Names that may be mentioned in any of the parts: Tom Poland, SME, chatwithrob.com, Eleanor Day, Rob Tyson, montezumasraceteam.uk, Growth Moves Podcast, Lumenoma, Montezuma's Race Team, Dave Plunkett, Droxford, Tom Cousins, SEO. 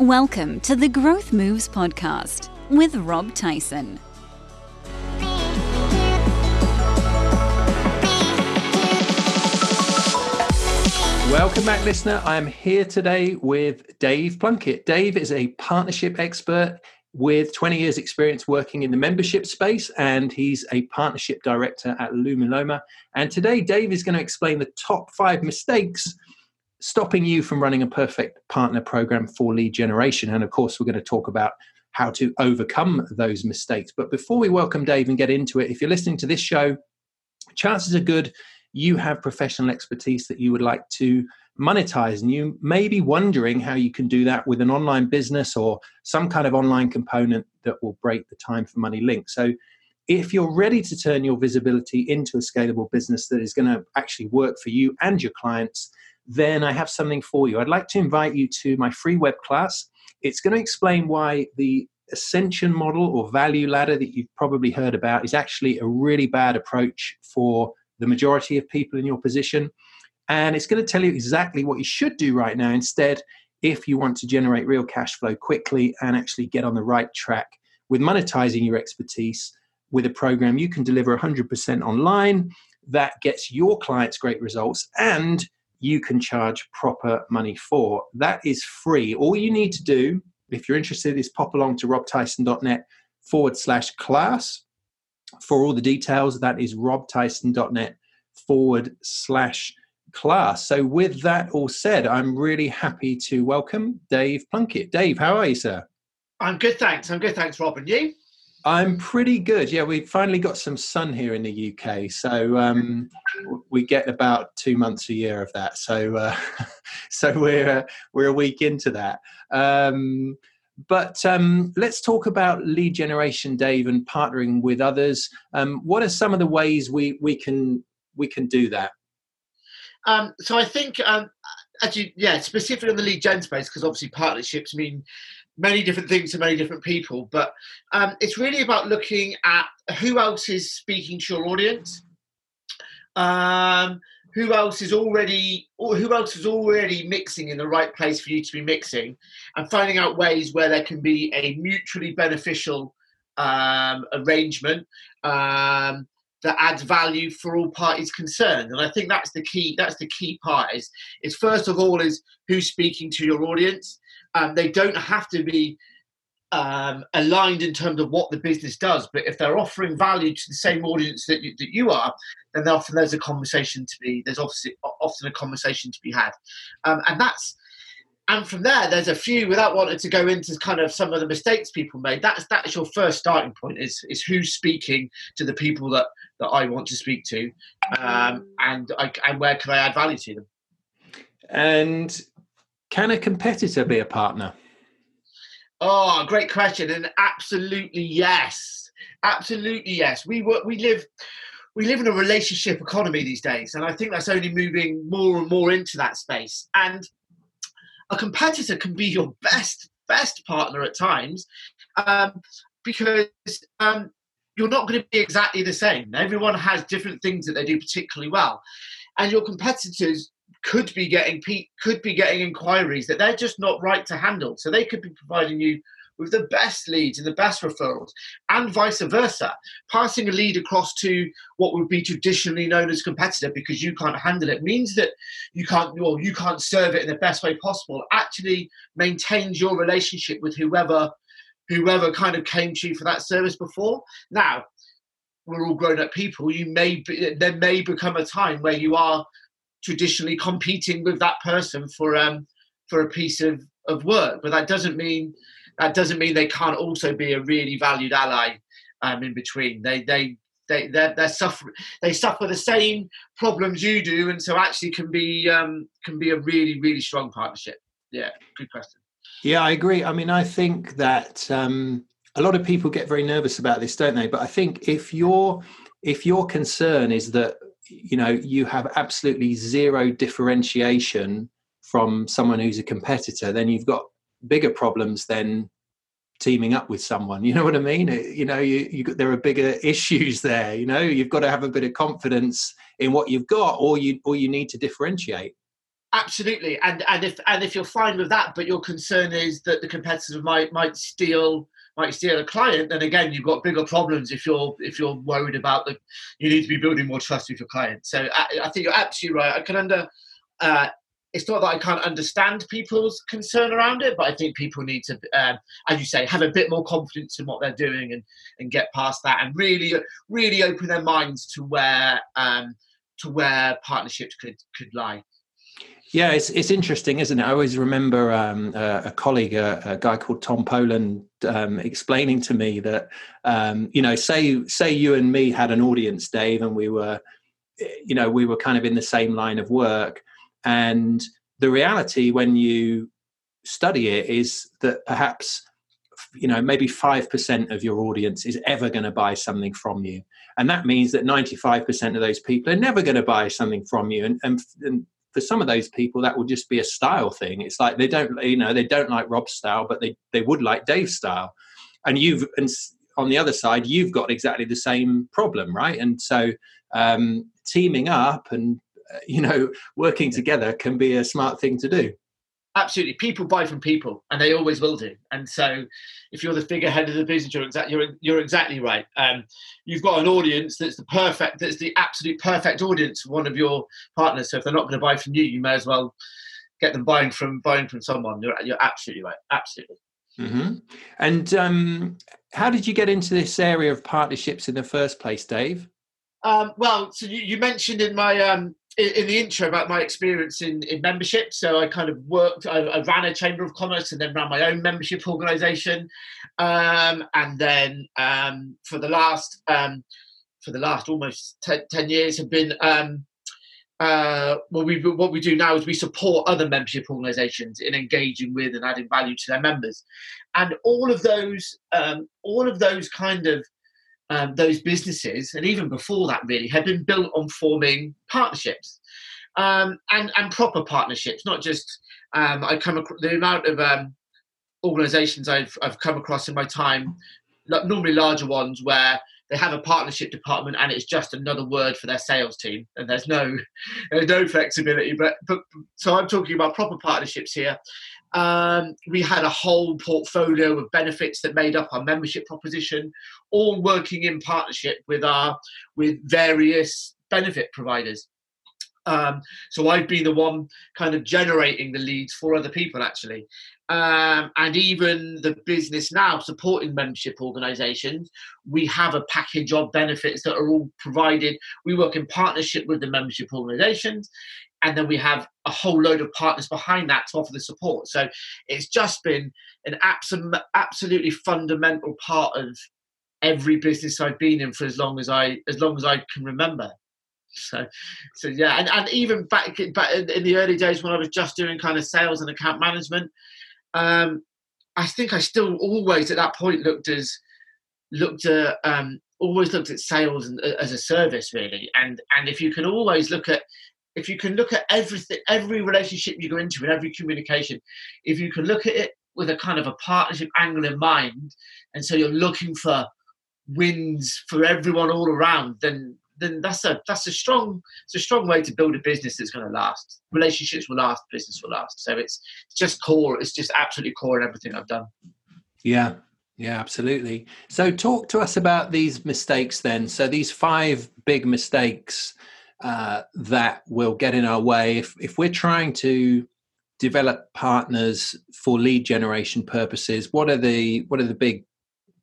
Welcome to the Growth Moves Podcast with Rob Tyson. Welcome back, listener. I am here today with Dave Plunkett. Dave is a partnership expert with 20 years experience working in the membership space, and he's a partnership director at Lumenoma. And today, Dave is going to explain the top 5 mistakes stopping you from running a perfect partner program for lead generation. And of course, we're going to talk about how to overcome those mistakes. But before we welcome Dave and get into it, if you're listening to this show, chances are good you have professional expertise that you would like to monetize. And you may be wondering how you can do that with an online business or some kind of online component that will break the time for money link. So if you're ready to turn your visibility into a scalable business that is going to actually work for you and your clients, then I have something for you. I'd like to invite you to my free web class. It's going to explain why the ascension model or value ladder that you've probably heard about is actually a really bad approach for the majority of people in your position. And it's going to tell you exactly what you should do right now instead if you want to generate real cash flow quickly and actually get on the right track with monetizing your expertise with a program you can deliver 100% online that gets your clients great results and you can charge proper money for. That is free. All you need to do, if you're interested, is pop along to robtyson.net/class for all the details. That is robtyson.net/class. So with that all said, I'm really happy to welcome Dave Plunkett. Dave, how are you, sir? I'm good, thanks. Rob. And you? I'm pretty good. Yeah, we finally got some sun here in the UK. So we get about 2 months a year of that. So we're a week into that. But let's talk about lead generation, Dave, and partnering with others. What are some of the ways we can do that? So I think specifically on the lead gen space, because obviously partnerships mean many different things to many different people, but it's really about looking at who else is speaking to your audience, who else is already mixing in the right place for you to be mixing, and finding out ways where there can be a mutually beneficial arrangement that adds value for all parties concerned. And I think that's the key. That's the key part. Is first of all is who's speaking to your audience. They don't have to be aligned in terms of what the business does, but if they're offering value to the same audience that you are, then often there's often a conversation to be had, and from there there's a few. Without wanting to go into kind of some of the mistakes people made, that's your first starting point is who's speaking to the people that I want to speak to, and where can I add value to them. And can a competitor be a partner? Oh, great question. And absolutely yes. Absolutely yes. We live in a relationship economy these days, and I think that's only moving more and more into that space. And a competitor can be your best partner at times, because you're not going to be exactly the same. Everyone has different things that they do particularly well. And your competitors could be getting inquiries that they're just not right to handle. So they could be providing you with the best leads and the best referrals, and vice versa, passing a lead across to what would be traditionally known as competitor because you can't handle it means that you can't serve it in the best way possible. Actually maintains your relationship with whoever kind of came to you for that service before. Now, we're all grown-up people. There may become a time where you are traditionally competing with that person for a piece of work, but that doesn't mean they can't also be a really valued ally. In between, they suffer the same problems you do, and so actually can be a really, really strong partnership. Yeah, good question. Yeah, I agree. I mean, I think that a lot of people get very nervous about this, don't they? But I think if your concern is that, you know, you have absolutely zero differentiation from someone who's a competitor, then you've got bigger problems than teaming up with someone. You know what I mean? You know, there are bigger issues there. You know, you've got to have a bit of confidence in what you've got, or you need to differentiate. Absolutely. And if you're fine with that, but your concern is that the competitor might steal a client, then again you've got bigger problems if you're worried about the. You need to be building more trust with your client. So I think you're absolutely right. I can it's not that I can't understand people's concern around it, but I think people need to, as you say, have a bit more confidence in what they're doing and get past that, and really open their minds to where partnerships could lie. Yeah, it's interesting, isn't it? I always remember a colleague, a guy called Tom Poland, explaining to me that say you and me had an audience, Dave, and we were kind of in the same line of work. And the reality when you study it is that perhaps, maybe 5% of your audience is ever going to buy something from you. And that means that 95% of those people are never going to buy something from you. And for some of those people, that will just be a style thing. It's like they don't like Rob's style, but they would like Dave's style. And on the other side, you've got exactly the same problem, right? And so teaming up and working together can be a smart thing to do. Absolutely. People buy from people, and they always will do. And so if you're the figurehead of the business, you're exactly right. You've got an audience that's the absolute perfect audience for one of your partners. So if they're not going to buy from you, you may as well get them buying from someone. You're absolutely right. Absolutely. Mm-hmm. And how did you get into this area of partnerships in the first place, Dave? Well, so you mentioned in my in the intro about my experience in membership. So I kind of worked, I ran a chamber of commerce and then ran my own membership organisation. And then for the last almost 10 years have been, what we do now is we support other membership organisations in engaging with and adding value to their members. And those businesses, and even before that really, had been built on forming partnerships, and proper partnerships, not just the amount of organisations I've come across in my time, normally larger ones where they have a partnership department and it's just another word for their sales team, and there's no flexibility. But so I'm talking about proper partnerships here. We had a whole portfolio of benefits that made up our membership proposition, all working in partnership with various benefit providers. So I've been the one kind of generating the leads for other people, actually. And even the business now supporting membership organisations, we have a package of benefits that are all provided. We work in partnership with the membership organisations, and then we have a whole load of partners behind that to offer the support. So it's just been an absolutely fundamental part of every business I've been in for as long as I can remember. So yeah, and even back in the early days when I was just doing kind of sales and account management, I think I still always at that point looked at sales and, as a service really. And if you can always look at everything, every relationship you go into and every communication, if you can look at it with a kind of a partnership angle in mind, and so you're looking for wins for everyone all around, then that's a strong way to build a business that's going to last. Relationships will last, business will last. So it's just core. It's just absolutely core in everything I've done. Yeah. Yeah, absolutely. So talk to us about these mistakes then. So these 5 big mistakes that will get in our way. If we're trying to develop partners for lead generation purposes, what are the big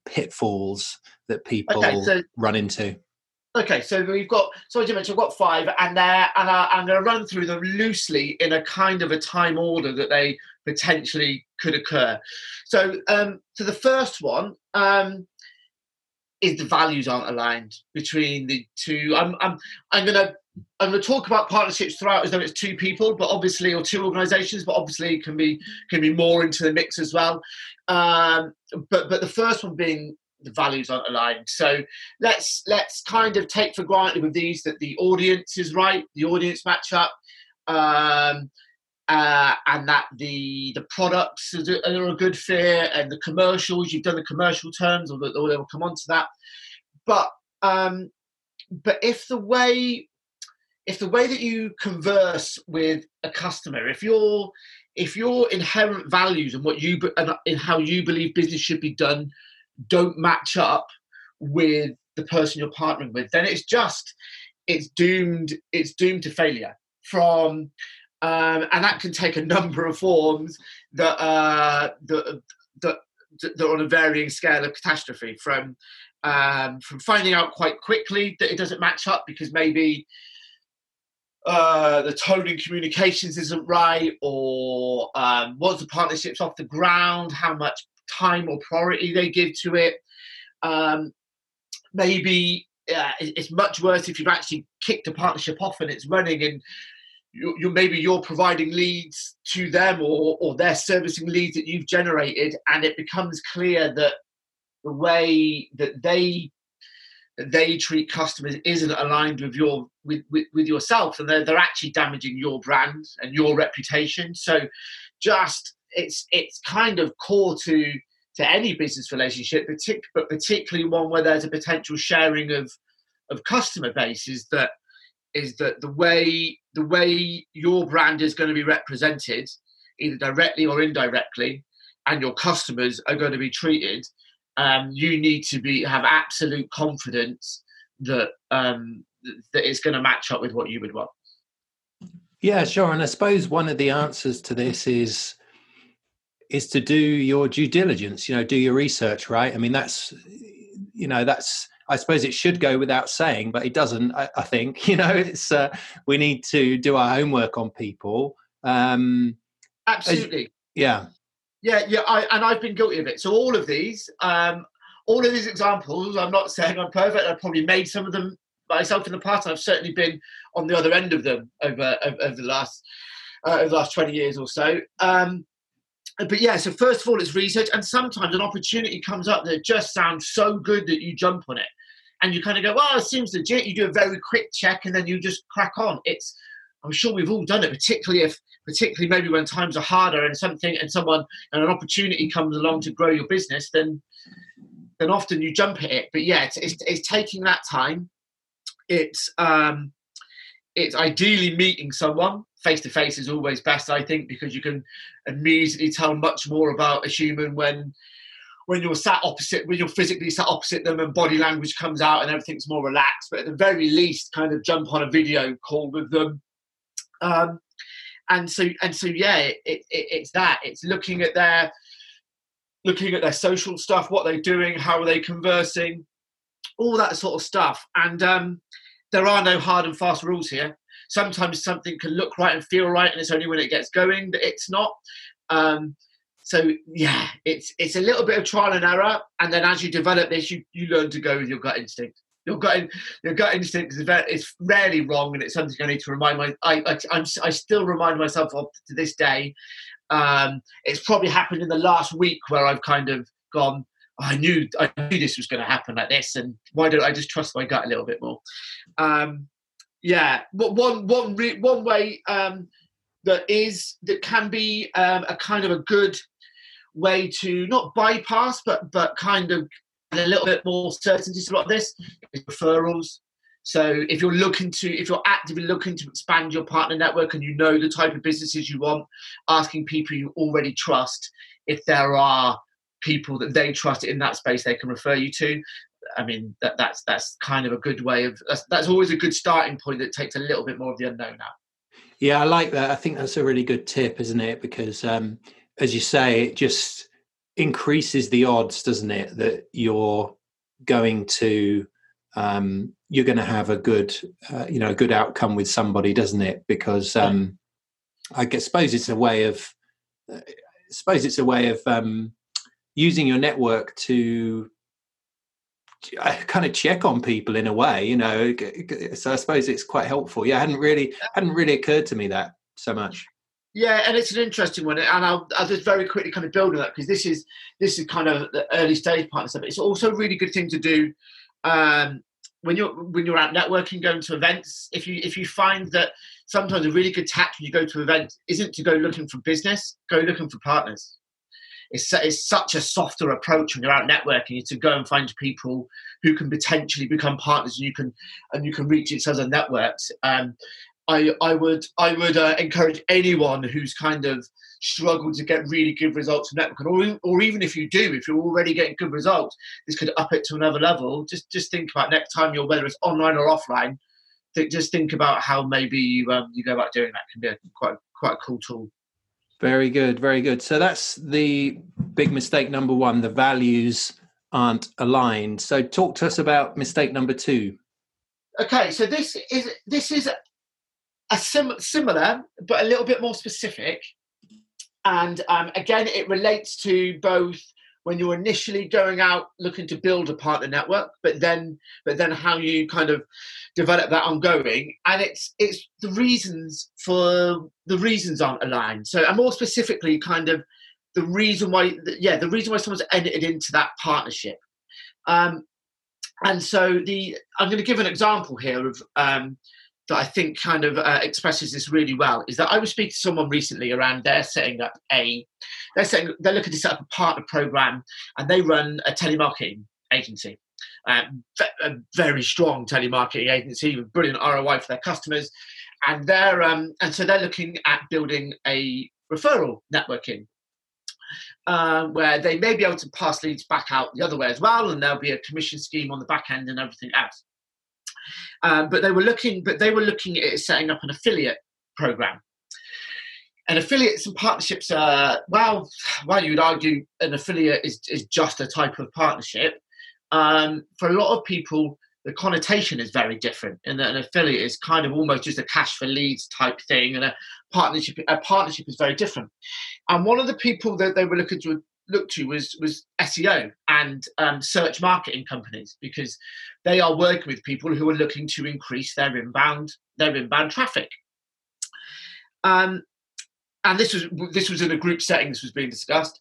pitfalls that people run into? Okay, so I've got 5, and I'm going to run through them loosely in a kind of a time order that they potentially could occur. So the first one is the values aren't aligned between the two. I'm going to talk about partnerships throughout as though it's 2 people, but obviously, or 2 organisations, but obviously it can be more into the mix as well. But the first one being the values aren't aligned. So let's kind of take for granted with these that the audience is right, the audience match up, and that the products are a good fit, and the commercials, you've done the commercial terms, or they will come on to that. But if the way it's the way that you converse with a customer. If your inherent values and what you and how you believe business should be done don't match up with the person you're partnering with, then it's doomed to failure. And that can take a number of forms that are on a varying scale of catastrophe. From finding out quite quickly that it doesn't match up because maybe the tone in communications isn't right, or once the partnership's off the ground, how much time or priority they give to it. Maybe it's much worse if you've actually kicked a partnership off and it's running, and you're providing leads to them, or they're servicing leads that you've generated, and it becomes clear that the way that they treat customers isn't aligned with your yourself, and they're actually damaging your brand and your reputation. So just it's kind of core to any business relationship, but particularly one where there's a potential sharing of customer base, is that the way your brand is going to be represented, either directly or indirectly, and your customers are going to be treated, you need to have absolute confidence that that it's going to match up with what you would want. Yeah, sure. And I suppose one of the answers to this is to do your due diligence, do your research, right? I mean, that's, I suppose it should go without saying, but it doesn't, I think, it's, we need to do our homework on people. Absolutely. Yeah. And I've been guilty of it. So all of these examples, I'm not saying I'm perfect. I've probably made some of them myself in the past. I've certainly been on the other end of them over the last 20 years or so. But yeah, so first of all, it's research, and sometimes an opportunity comes up that just sounds so good that you jump on it, and you kind of go, "Well, it seems legit." You do a very quick check, and then you just crack on. I'm sure we've all done it, particularly maybe when times are harder and an opportunity comes along to grow your business, then often you jump at it. But yeah, it's taking that time. It's ideally meeting someone. Face-to-face is always best, I think, because you can immediately tell much more about a human when you're physically sat opposite them, and body language comes out and everything's more relaxed. But at the very least, kind of jump on a video call with them. It's looking at their social stuff, what they're doing, how are they conversing, all that sort of stuff. And there are no hard and fast rules here. Sometimes something can look right and feel right, and it's only when it gets going that it's not. It's a little bit of trial and error, and then as you develop this, you learn to go with your gut instinct. Your gut instinct is rarely wrong, and it's something I need to remind myself. I still remind myself of to this day. It's probably happened in the last week where I've kind of gone, I knew this was going to happen like this, and why don't I just trust my gut a little bit more? One way that can be a kind of a good way to not bypass, but kind of a little bit more certainty about this is referrals. So if you're actively looking to expand your partner network, and the type of businesses you want, asking people you already trust if there are people that they trust in that space they can refer you to. I mean, that's kind of a good way of, that's always a good starting point that takes a little bit more of the unknown out. Yeah, I like that. I think that's a really good tip, isn't it? Because as you say, it just increases the odds, doesn't it, that you're going to have a good outcome with somebody, doesn't it? Because I suppose it's a way of using your network to kind of check on people in a way, so I suppose it's quite helpful. Yeah, hadn't really occurred to me that so much. Yeah, and it's an interesting one, and I'll just very quickly kind of build on that, because this is kind of the early stage part of stuff. It's also a really good thing to do when you're out networking, going to events. If you find that sometimes a really good tact when you go to events isn't to go looking for business, go looking for partners. it's such a softer approach when you're out networking, to go and find people who can potentially become partners, and you can reach each other networks. I would encourage anyone who's kind of struggled to get really good results from networking, or even if you do, if you're already getting good results, this could up it to another level. Just think about next time you're, whether it's online or offline, just think about how maybe you go about doing that. It can be quite a cool tool. Very good, very good. So that's the big mistake number one, the values aren't aligned. So talk to us about mistake number two. Okay, so this is a similar, but a little bit more specific. And again, it relates to both when you're initially going out looking to build a partner network, but then how you kind of develop that ongoing. And it's the reasons aren't aligned. So, and more specifically, kind of the reason why someone's entered into that partnership. And so I'm going to give an example here of that I think kind of expresses this really well, is that I was speaking to someone recently around they're looking to set up a partner program, and they run a telemarketing agency, a very strong telemarketing agency with brilliant ROI for their customers, and they're and so they're looking at building a referral networking where they may be able to pass leads back out the other way as well, and there'll be a commission scheme on the back end and everything else. But they were looking at setting up an affiliate program. And affiliates and partnerships are, well, you would argue an affiliate is just a type of partnership. For a lot of people, the connotation is very different, and that an affiliate is kind of almost just a cash for leads type thing, and a partnership is very different. And one of the people that they were looking to was SEO and search marketing companies, because they are working with people who are looking to increase their inbound traffic. And this was in a group setting. This was being discussed,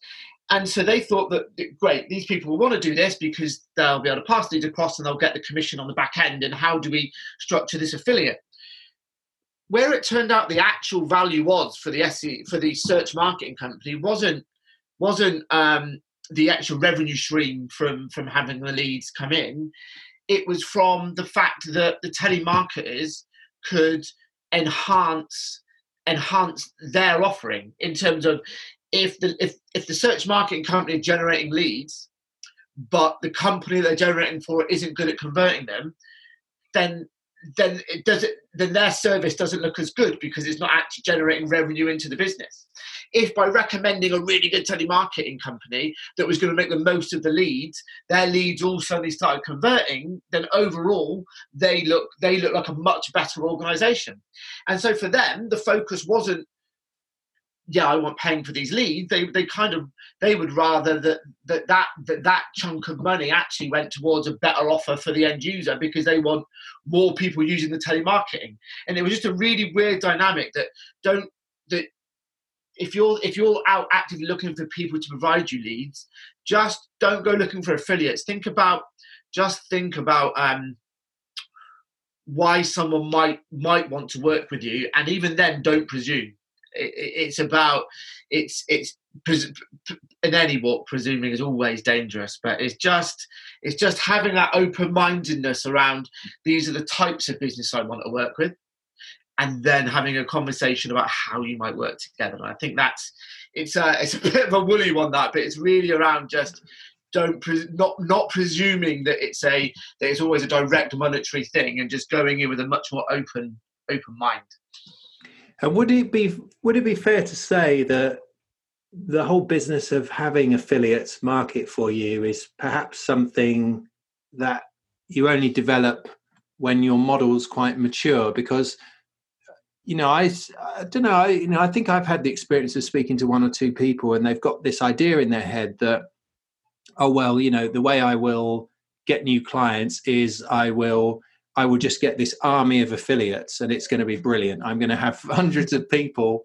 and so they thought that great, these people will want to do this because they'll be able to pass these across and they'll get the commission on the back end. And how do we structure this affiliate? Where it turned out the actual value was for the search marketing company wasn't the actual revenue stream from having the leads come in. It was from the fact that the telemarketers could enhance their offering, in terms of if the search marketing company is generating leads, but the company they're generating for isn't good at converting them, then their service doesn't look as good, because it's not actually generating revenue into the business. If by recommending a really good telemarketing company that was going to make the most of the leads, their leads all suddenly started converting, then overall they look like a much better organization. And so for them, the focus wasn't, yeah, I want paying for these leads. They would rather that chunk of money actually went towards a better offer for the end user, because they want more people using the telemarketing. And it was just a really weird dynamic that if you're out actively looking for people to provide you leads, just don't go looking for affiliates. Think about why someone might want to work with you, and even then, don't presume. It's in any walk, presuming is always dangerous, but it's just having that open-mindedness around, these are the types of business I want to work with, and then having a conversation about how you might work together. And I think it's a bit of a woolly one, that, but it's really around just not presuming that it's always a direct monetary thing, and just going in with a much more open mind. And would it be fair to say that the whole business of having affiliates market for you is perhaps something that you only develop when your model's quite mature? Because, you know, I don't know, I think I've had the experience of speaking to one or two people, and they've got this idea in their head that, oh, well, you know, the way I will get new clients is I will just get this army of affiliates, and it's going to be brilliant. I'm going to have hundreds of people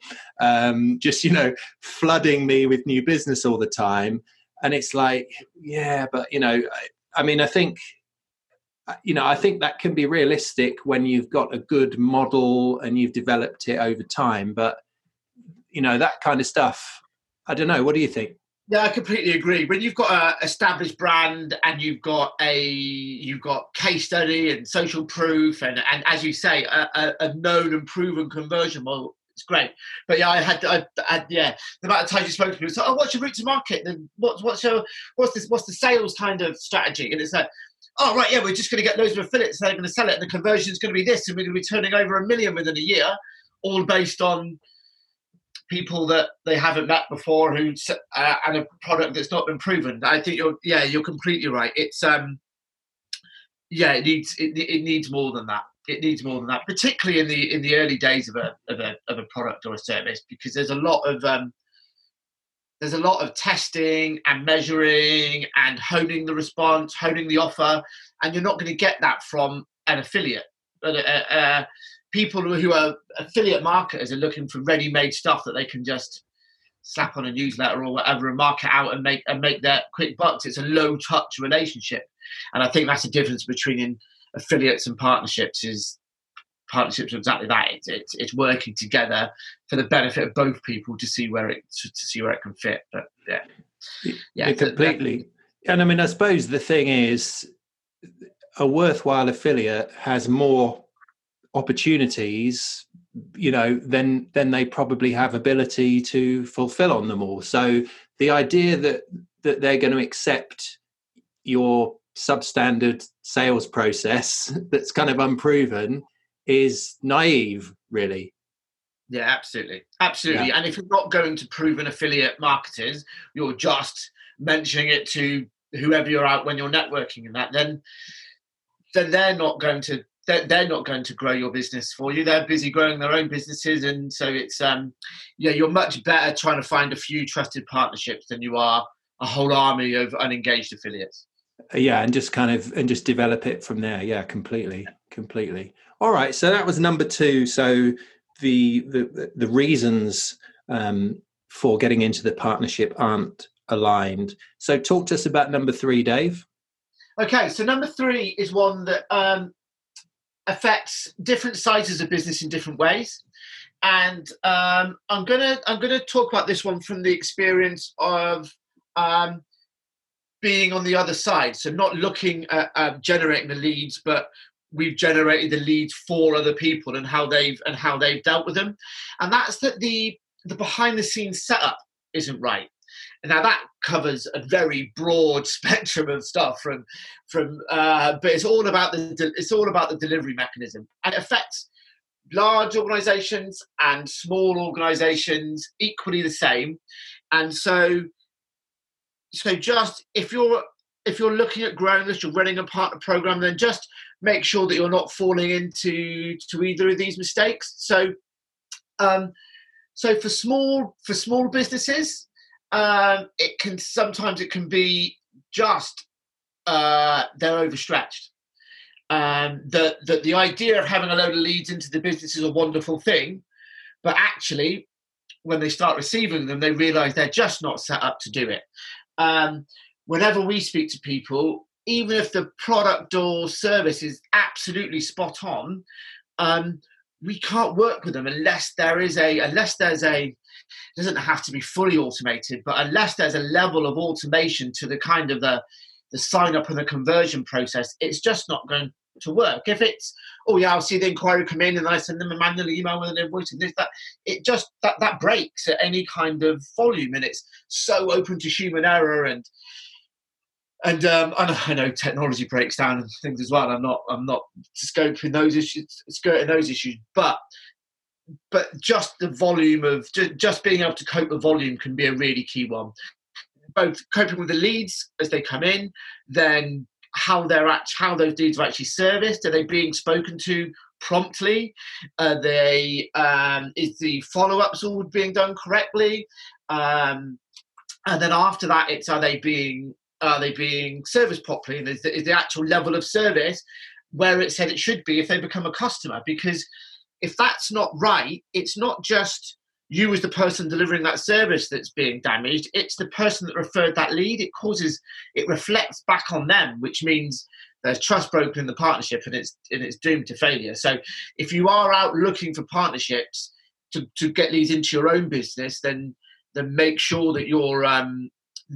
just, you know, flooding me with new business all the time. And it's like, yeah, but, you know, I mean, I think, you know, I think that can be realistic when you've got a good model and you've developed it over time. But, you know, that kind of stuff, I don't know. What do you think? Yeah, I completely agree. When you've got a established brand and you've got case study and social proof and as you say, a known and proven conversion model, it's great. But yeah, I had the amount of times you spoke to me, it's like, oh, what's your route to market? And what's the sales kind of strategy? And it's like, oh right, yeah, we're just going to get loads of affiliates, and they're going to sell it, and the conversion is going to be this, and we're going to be turning over 1 million within a year, all based on people that they haven't met before, who and a product that's not been proven. I think you're completely right. It's it needs more than that. It needs more than that, particularly in the early days of a product or a service, because there's a lot of testing and measuring and honing the response, honing the offer, and you're not going to get that from an affiliate. People who are affiliate marketers are looking for ready-made stuff that they can just slap on a newsletter or whatever and market out and make their quick bucks. It's a low-touch relationship, and I think that's the difference between affiliates and partnerships. Is partnerships are exactly that. It's working together for the benefit of both people to see where it can fit. But yeah, completely. And I mean, I suppose the thing is, a worthwhile affiliate has more opportunities, you know, then they probably have ability to fulfill on them all. So the idea that they're going to accept your substandard sales process that's kind of unproven is naive, really. Yeah, absolutely. Yeah. And if you're not going to proven affiliate marketers, you're just mentioning it to whoever you're out when you're networking and that, then they're not going to grow your business for you. They're busy growing their own businesses, and so it's you're much better trying to find a few trusted partnerships than you are a whole army of unengaged affiliates. Yeah, and just develop it from there. Yeah, completely. All right, so that was number two. So the reasons for getting into the partnership aren't aligned. So talk to us about number three, Dave. Okay, so number three is one that affects different sizes of business in different ways, and I'm gonna talk about this one from the experience of being on the other side. So not looking at generating the leads, but we've generated the leads for other people and how they've dealt with them, and that's that the behind the scenes setup isn't right. Now that covers a very broad spectrum of stuff from but it's all about the delivery mechanism, and it affects large organizations and small organizations equally the same. And so just if you're looking at growing this, you're running a partner program, then just make sure that you're not falling into either of these mistakes. So for small businesses, it can be just they're overstretched. The idea of having a load of leads into the business is a wonderful thing, but actually when they start receiving them, they realise they're just not set up to do it. Whenever we speak to people, even if the product or service is absolutely spot on, we can't work with them unless there's a doesn't have to be fully automated, but unless there's a level of automation to the kind of the sign up and the conversion process, it's just not going to work. If it's, oh yeah, I'll see the inquiry come in and I send them a manual email with an invoice and this, that, it just that breaks at any kind of volume, and it's so open to human error and I know technology breaks down and things as well. I'm not skirting those issues, but just the volume of just being able to cope with volume can be a really key one. Both coping with the leads as they come in, then how those leads are actually serviced. Are they being spoken to promptly? Is the follow-ups all being done correctly? And then after that, it's are they being serviced properly? And is the actual level of service where it said it should be if they become a customer? Because if that's not right, it's not just you as the person delivering that service that's being damaged, it's the person that referred that lead. It reflects back on them, which means there's trust broken in the partnership, and it's doomed to failure. So if you are out looking for partnerships to get leads into your own business, then make sure that you're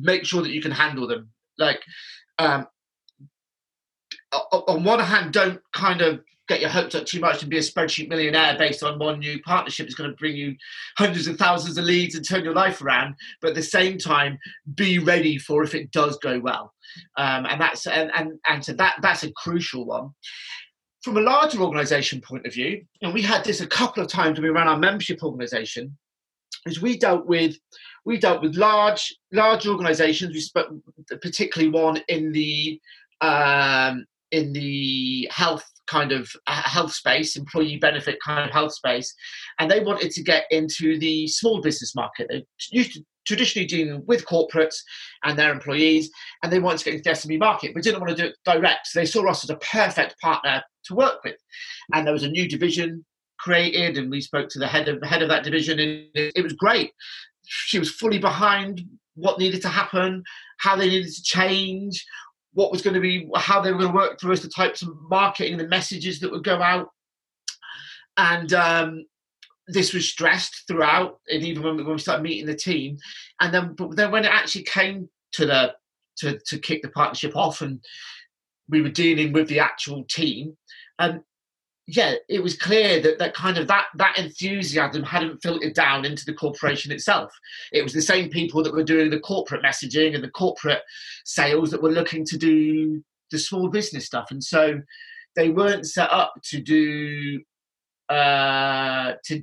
make sure that you can handle them. Like, on one hand, don't kind of get your hopes up too much and be a spreadsheet millionaire based on one new partnership. It's going to bring you hundreds of thousands of leads and turn your life around. But at the same time, be ready for if it does go well. And so that's a crucial one. From a larger organization point of view, and we had this a couple of times when we ran our membership organization, is we dealt with large organizations. We spoke particularly one in the health kind of health space, employee benefit kind of health space, and they wanted to get into the small business market. They used to traditionally dealing with corporates and their employees, and they wanted to get into the SME market, but didn't want to do it direct. So they saw us as a perfect partner to work with. And there was a new division created, and we spoke to the head of that division, and it was great. She was fully behind what needed to happen, how they needed to change, what was going to be, how they were going to work through us, the types of marketing, the messages that would go out. And this was stressed throughout, and even when we started meeting the team, and then when it actually came to kick the partnership off, and we were dealing with the actual team, and it was clear that enthusiasm hadn't filtered down into the corporation itself. It was the same people that were doing the corporate messaging and the corporate sales that were looking to do the small business stuff, and so they weren't set up to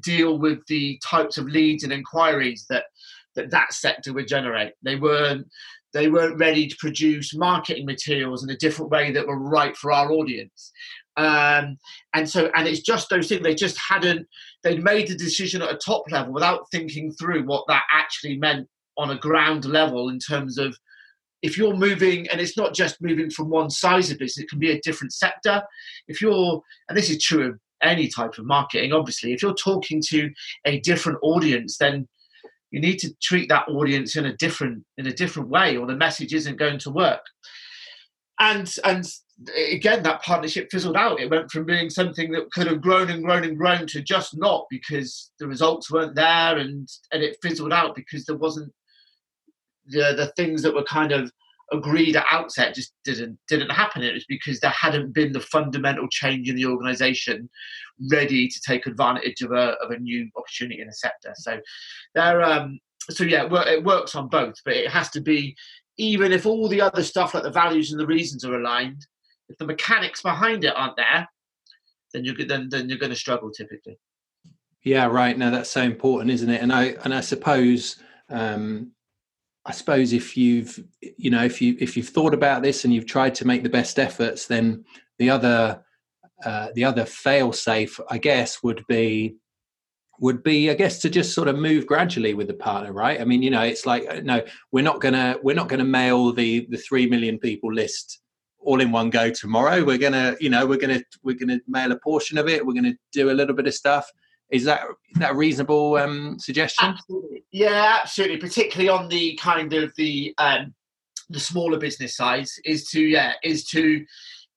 deal with the types of leads and inquiries that sector would generate. They weren't ready to produce marketing materials in a different way that were right for our audience. And it's just those things. They'd made the decision at a top level without thinking through what that actually meant on a ground level, in terms of if you're moving, and it's not just moving from one size of business, it can be a different sector. And this is true of any type of marketing, obviously, if you're talking to a different audience, then you need to treat that audience in a different way, or the message isn't going to work. And again, that partnership fizzled out. It went from being something that could have grown and grown and grown to just not, because the results weren't there, and it fizzled out because there wasn't the things that were kind of agreed at outset just didn't happen. It was because there hadn't been the fundamental change in the organisation ready to take advantage of a new opportunity in a sector. So it works on both, but it has to be, even if all the other stuff like the values and the reasons are aligned, if the mechanics behind it aren't there, then you're going to struggle typically. Yeah, right. Now that's so important, isn't it? And I suppose. I suppose if you've thought about this and you've tried to make the best efforts, then the other fail-safe, I guess, would be, I guess, to just sort of move gradually with the partner, right? I mean, you know, it's like, no, we're not gonna mail the 3 million people list all in one go tomorrow. We're gonna mail a portion of it. We're gonna do a little bit of stuff. Is that a reasonable suggestion? Absolutely. Yeah, absolutely. Particularly on the kind of the smaller business size, is to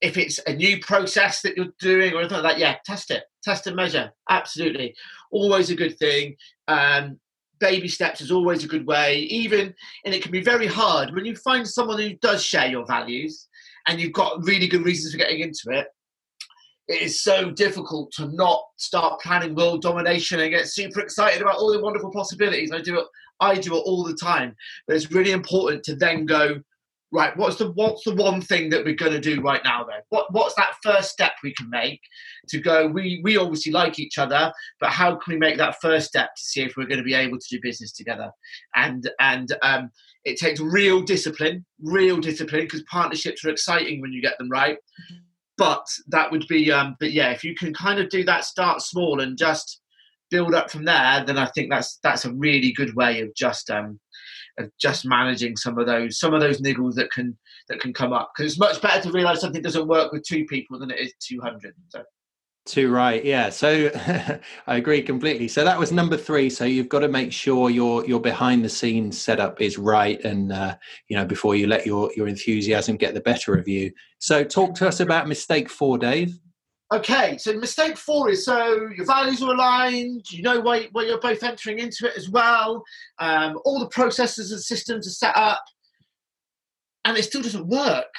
if it's a new process that you're doing or anything like that, test and measure. Absolutely, always a good thing. Baby steps is always a good way. And it can be very hard when you find someone who does share your values and you've got really good reasons for getting into it. It is so difficult to not start planning world domination and get super excited about all the wonderful possibilities. I do it all the time. But it's really important to then go, right, what's the one thing that we're going to do right now then? What's that first step we can make to go, we obviously like each other, but how can we make that first step to see if we're going to be able to do business together? And it takes real discipline, because partnerships are exciting when you get them right. Mm-hmm. But that would be, if you can kind of do that, start small and just build up from there, then I think that's a really good way of just managing some of those niggles that can come up. Because it's much better to realise something doesn't work with two people than it is 200. So. Too right, yeah. So I agree completely. So that was number 3. So you've got to make sure your behind the scenes setup is right, and before you let your enthusiasm get the better of you. So talk to us about mistake 4, Dave. Okay, so mistake 4 is, so your values are aligned, you know why you're both entering into it as well. All the processes and systems are set up. and it still doesn't work,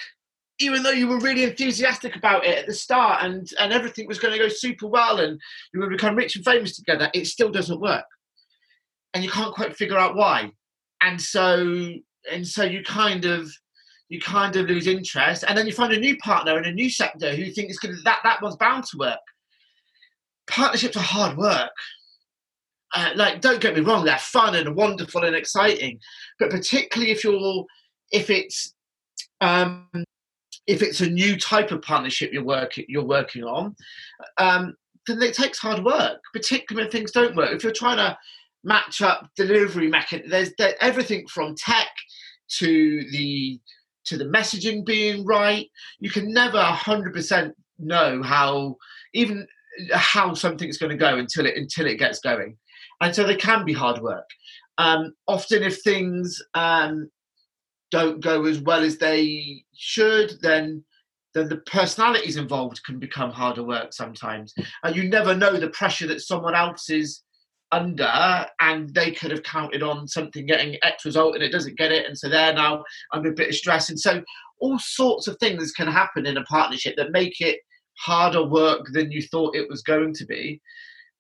even though you were really enthusiastic about it at the start and everything was going to go super well and you would become rich and famous together, it still doesn't work. And you can't quite figure out why. And so you kind of lose interest, and then you find a new partner in a new sector who thinks it's gonna, that one's bound to work. Partnerships are hard work. Don't get me wrong, they're fun and wonderful and exciting, but particularly if it's a new type of partnership you're working on, then it takes hard work, particularly when things don't work. If you're trying to match up delivery mechanism, there's everything from tech to the messaging being right. You can never 100% know how something's going to go until it gets going, and so they can be hard work. Often, if things don't go as well as they should, then the personalities involved can become harder work sometimes, and you never know the pressure that someone else is under, and they could have counted on something getting X result and it doesn't get it, and so they're now under a bit of stress. And so all sorts of things can happen in a partnership that make it harder work than you thought it was going to be,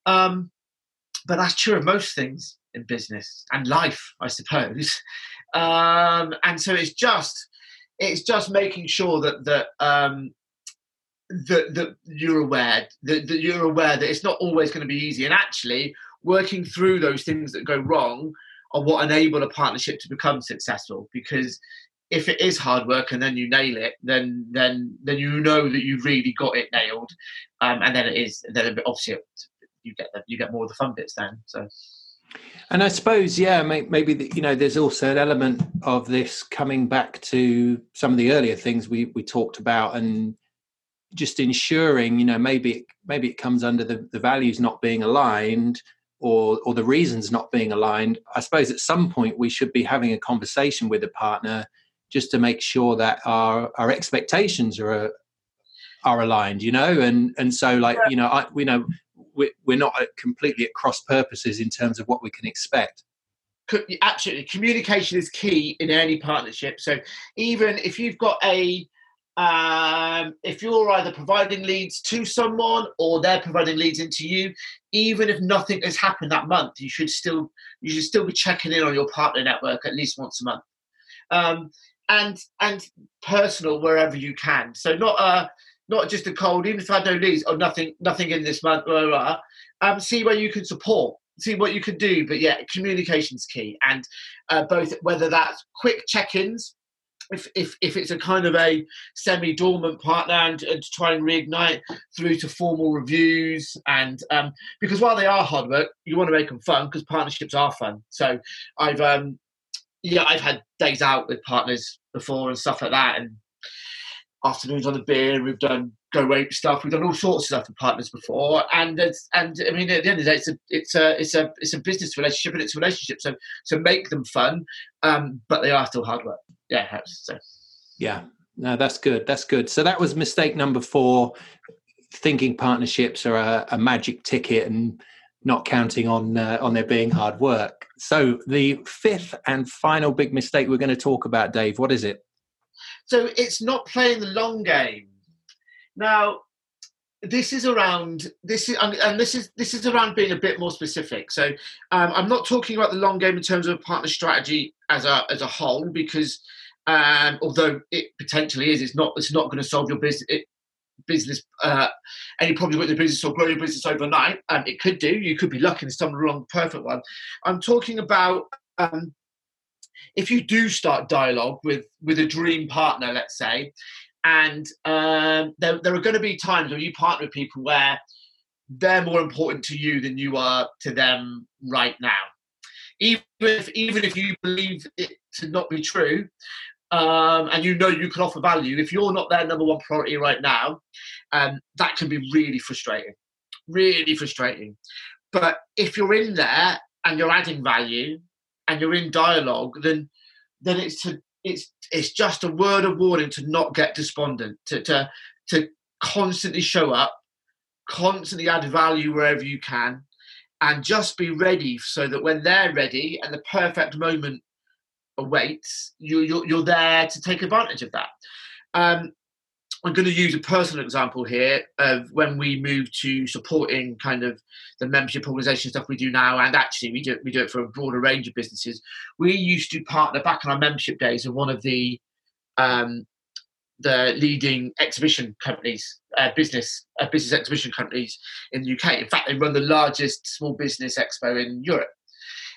but that's true of most things in business and life, I suppose. And so it's just making sure that you're aware that it's not always going to be easy, and actually working through those things that go wrong are what enable a partnership to become successful. Because if it is hard work and then you nail it, then you know that you've really got it nailed, and then it is. Then obviously you get more of the fun bits then. So, and I suppose maybe there's also an element of this coming back to some of the earlier things we talked about, and just ensuring maybe it comes under the values not being aligned, or the reasons not being aligned. I suppose at some point we should be having a conversation with a partner just to make sure that our expectations are aligned, and so we're not completely at cross purposes in terms of what we can expect. Absolutely, communication is key in any partnership. So even if you've got if you're either providing leads to someone or they're providing leads into you, even if nothing has happened that month, you should still be checking in on your partner network at least once a month, and personal wherever you can. So not just a cold, even if I had no leads or nothing in this month, blah, blah, blah, see where you can support. See what you can do. But yeah, communication's key, and both whether that's quick check-ins. If it's a kind of a semi-dormant partner, and to try and reignite, through to formal reviews, and because while they are hard work, you want to make them fun, because partnerships are fun. So I've had days out with partners before and stuff like that, and afternoons on the beer. We've done go rape stuff. We've done all sorts of stuff with partners before, and at the end of the day, it's a business relationship and it's a relationship. So make them fun, but they are still hard work. Yeah. So. Yeah. No, that's good. That's good. So that was mistake number 4, thinking partnerships are a magic ticket and not counting on there being hard work. So the 5th and final big mistake we're going to talk about, Dave, what is it? So it's not playing the long game. Now, this is around being a bit more specific. So I'm not talking about the long game in terms of a partner strategy as a whole, because although it potentially is, it's not going to solve your business any problem with your business or grow your business overnight. It could do. You could be lucky and stumble along the perfect one. I'm talking about if you do start dialogue with a dream partner, let's say. And there are going to be times when you partner with people where they're more important to you than you are to them right now. Even if you believe it to not be true, and you can offer value, if you're not their number one priority right now, that can be really frustrating. Really frustrating. But if you're in there and you're adding value and you're in dialogue, then it's just a word of warning to not get despondent, to constantly show up, constantly add value wherever you can, and just be ready so that when they're ready and the perfect moment awaits, you're there to take advantage of that. I'm going to use a personal example here of when we moved to supporting kind of the membership organisation stuff we do now, and actually we do it for a broader range of businesses. We used to partner back on our membership days with one of the leading exhibition companies, business exhibition companies in the UK. In fact, they run the largest small business expo in Europe,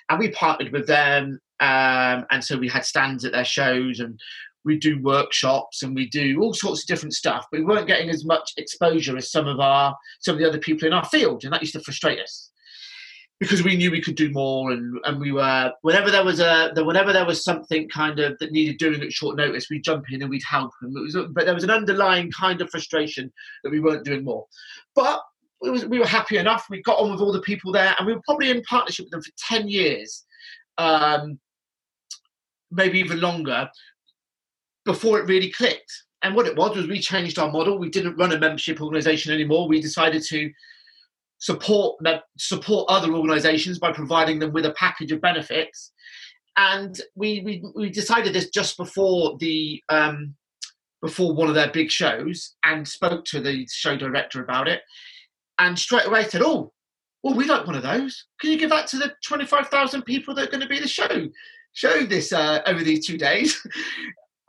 and we partnered with them, and so we had stands at their shows and we do workshops and we do all sorts of different stuff, but we weren't getting as much exposure as some of the other people in our field. And that used to frustrate us because we knew we could do more. And we were, whenever there was something kind of that needed doing at short notice, we'd jump in and we'd help. And it was, but there was an underlying kind of frustration that we weren't doing more, but we were happy enough. We got on with all the people there and we were probably in partnership with them for 10 years, maybe even longer, before it really clicked. And what it was we changed our model. We didn't run a membership organisation anymore. We decided to support other organisations by providing them with a package of benefits. And we decided this just before one of their big shows, and spoke to the show director about it. And straight away said, "Oh, well, we like one of those. Can you give that to the 25,000 people that are going to be at the show this over these 2 days?"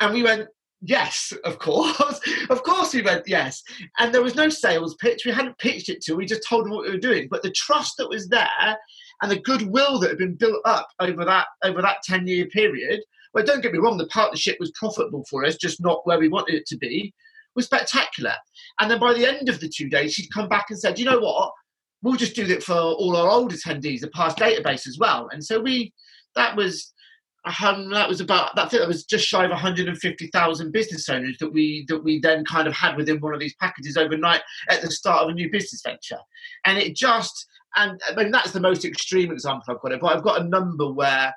And we went, "Yes, of course." Of course we went, yes. And there was no sales pitch. We hadn't pitched it to. We just told them what we were doing. But the trust that was there and the goodwill that had been built up over that 10-year period, well, don't get me wrong, the partnership was profitable for us, just not where we wanted it to be, was spectacular. And then by the end of the 2 days, she'd come back and said, "You know what? We'll just do that for all our old attendees, the past database as well." And so that was just shy of 150,000 business owners that we then kind of had within one of these packages overnight at the start of a new business venture. And it just, and I mean, that's the most extreme example I've got. But I've got a number where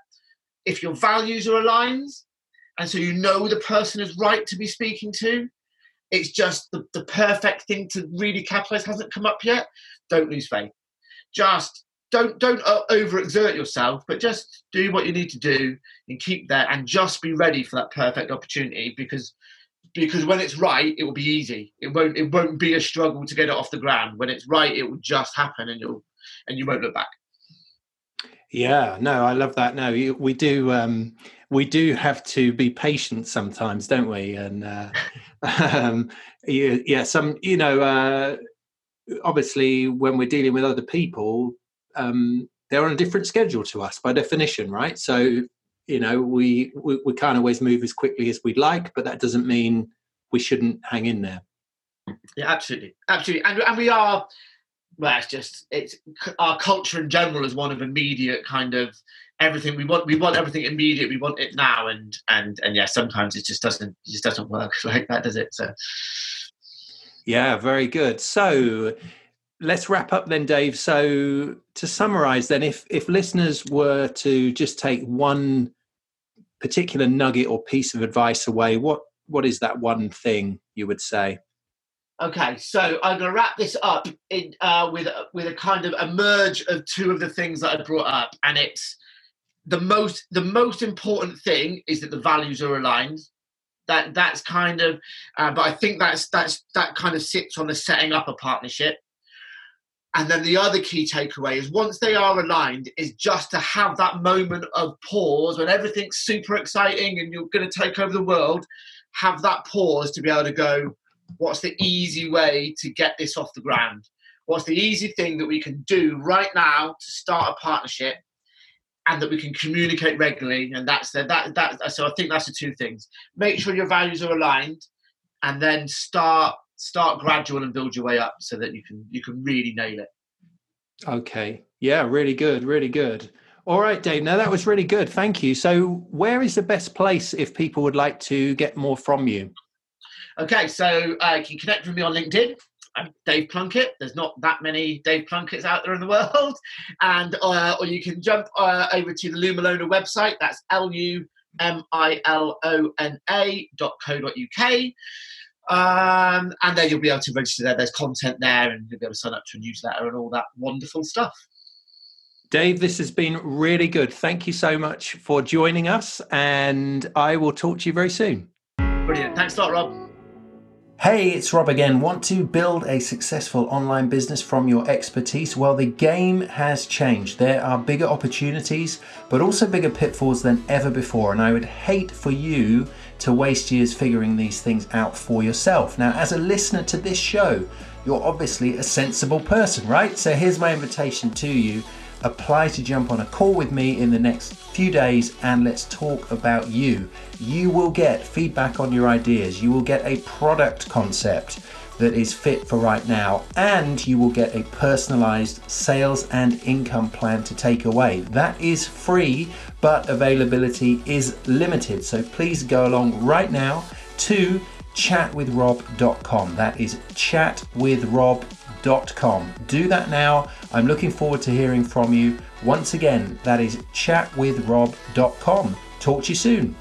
if your values are aligned, and so you know the person is right to be speaking to, it's just the perfect thing to really capitalize. Hasn't come up yet. Don't lose faith. Just don't overexert yourself, but just do what you need to do and keep there, and just be ready for that perfect opportunity, because when it's right, it will be easy. It won't be a struggle to get it off the ground. When it's right, it will just happen, and you won't look back. Yeah, no, I love that. No, we do have to be patient sometimes, don't we? And obviously when we're dealing with other people, they're on a different schedule to us by definition, right? So, you know, we can't always move as quickly as we'd like, but that doesn't mean we shouldn't hang in there. Yeah, absolutely. Absolutely. And we are, well, it's our culture in general is one of immediate kind of everything. We want everything immediate. We want it now. And yeah, sometimes it just doesn't work like that, does it? So. Yeah, very good. So, let's wrap up then, Dave. So to summarize then, if listeners were to just take one particular nugget or piece of advice away, what is that one thing you would say? Okay, so I'm going to wrap this up with a kind of a merge of two of the things that I brought up. And it's the most important thing is that the values are aligned. That's kind of, but I think that kind of sits on the setting up a partnership. And then the other key takeaway is, once they are aligned, is just to have that moment of pause when everything's super exciting and you're going to take over the world. Have that pause to be able to go, what's the easy way to get this off the ground? What's the easy thing that we can do right now to start a partnership and that we can communicate regularly? And so I think that's the two things. Make sure your values are aligned, and then start gradual and build your way up so that you can really nail it. Okay. Yeah, really good. Really good. All right, Dave. Now that was really good. Thank you. So where is the best place if people would like to get more from you? Okay. So you can connect with me on LinkedIn. I'm Dave Plunkett. There's not that many Dave Plunketts out there in the world. And, or you can jump over to the Lumelona website. That's lumilona.co.uk. And then you'll be able to register there. There's content there, and you'll be able to sign up to a newsletter and all that wonderful stuff. Dave, this has been really good. Thank you so much for joining us, and I will talk to you very soon. Brilliant. Thanks a lot, Rob. Hey, it's Rob again. Want to build a successful online business from your expertise? Well, the game has changed. There are bigger opportunities, but also bigger pitfalls than ever before. And I would hate for you to waste years figuring these things out for yourself. Now, as a listener to this show, you're obviously a sensible person, right? So here's my invitation to you. Apply to jump on a call with me in the next few days, and let's talk about you. You will get feedback on your ideas. You will get a product concept that is fit for right now, and you will get a personalized sales and income plan to take away. That is free, but availability is limited. So please go along right now to chatwithrob.com. That is chatwithrob.com. Do that now. I'm looking forward to hearing from you. Once again, that is chatwithrob.com. Talk to you soon.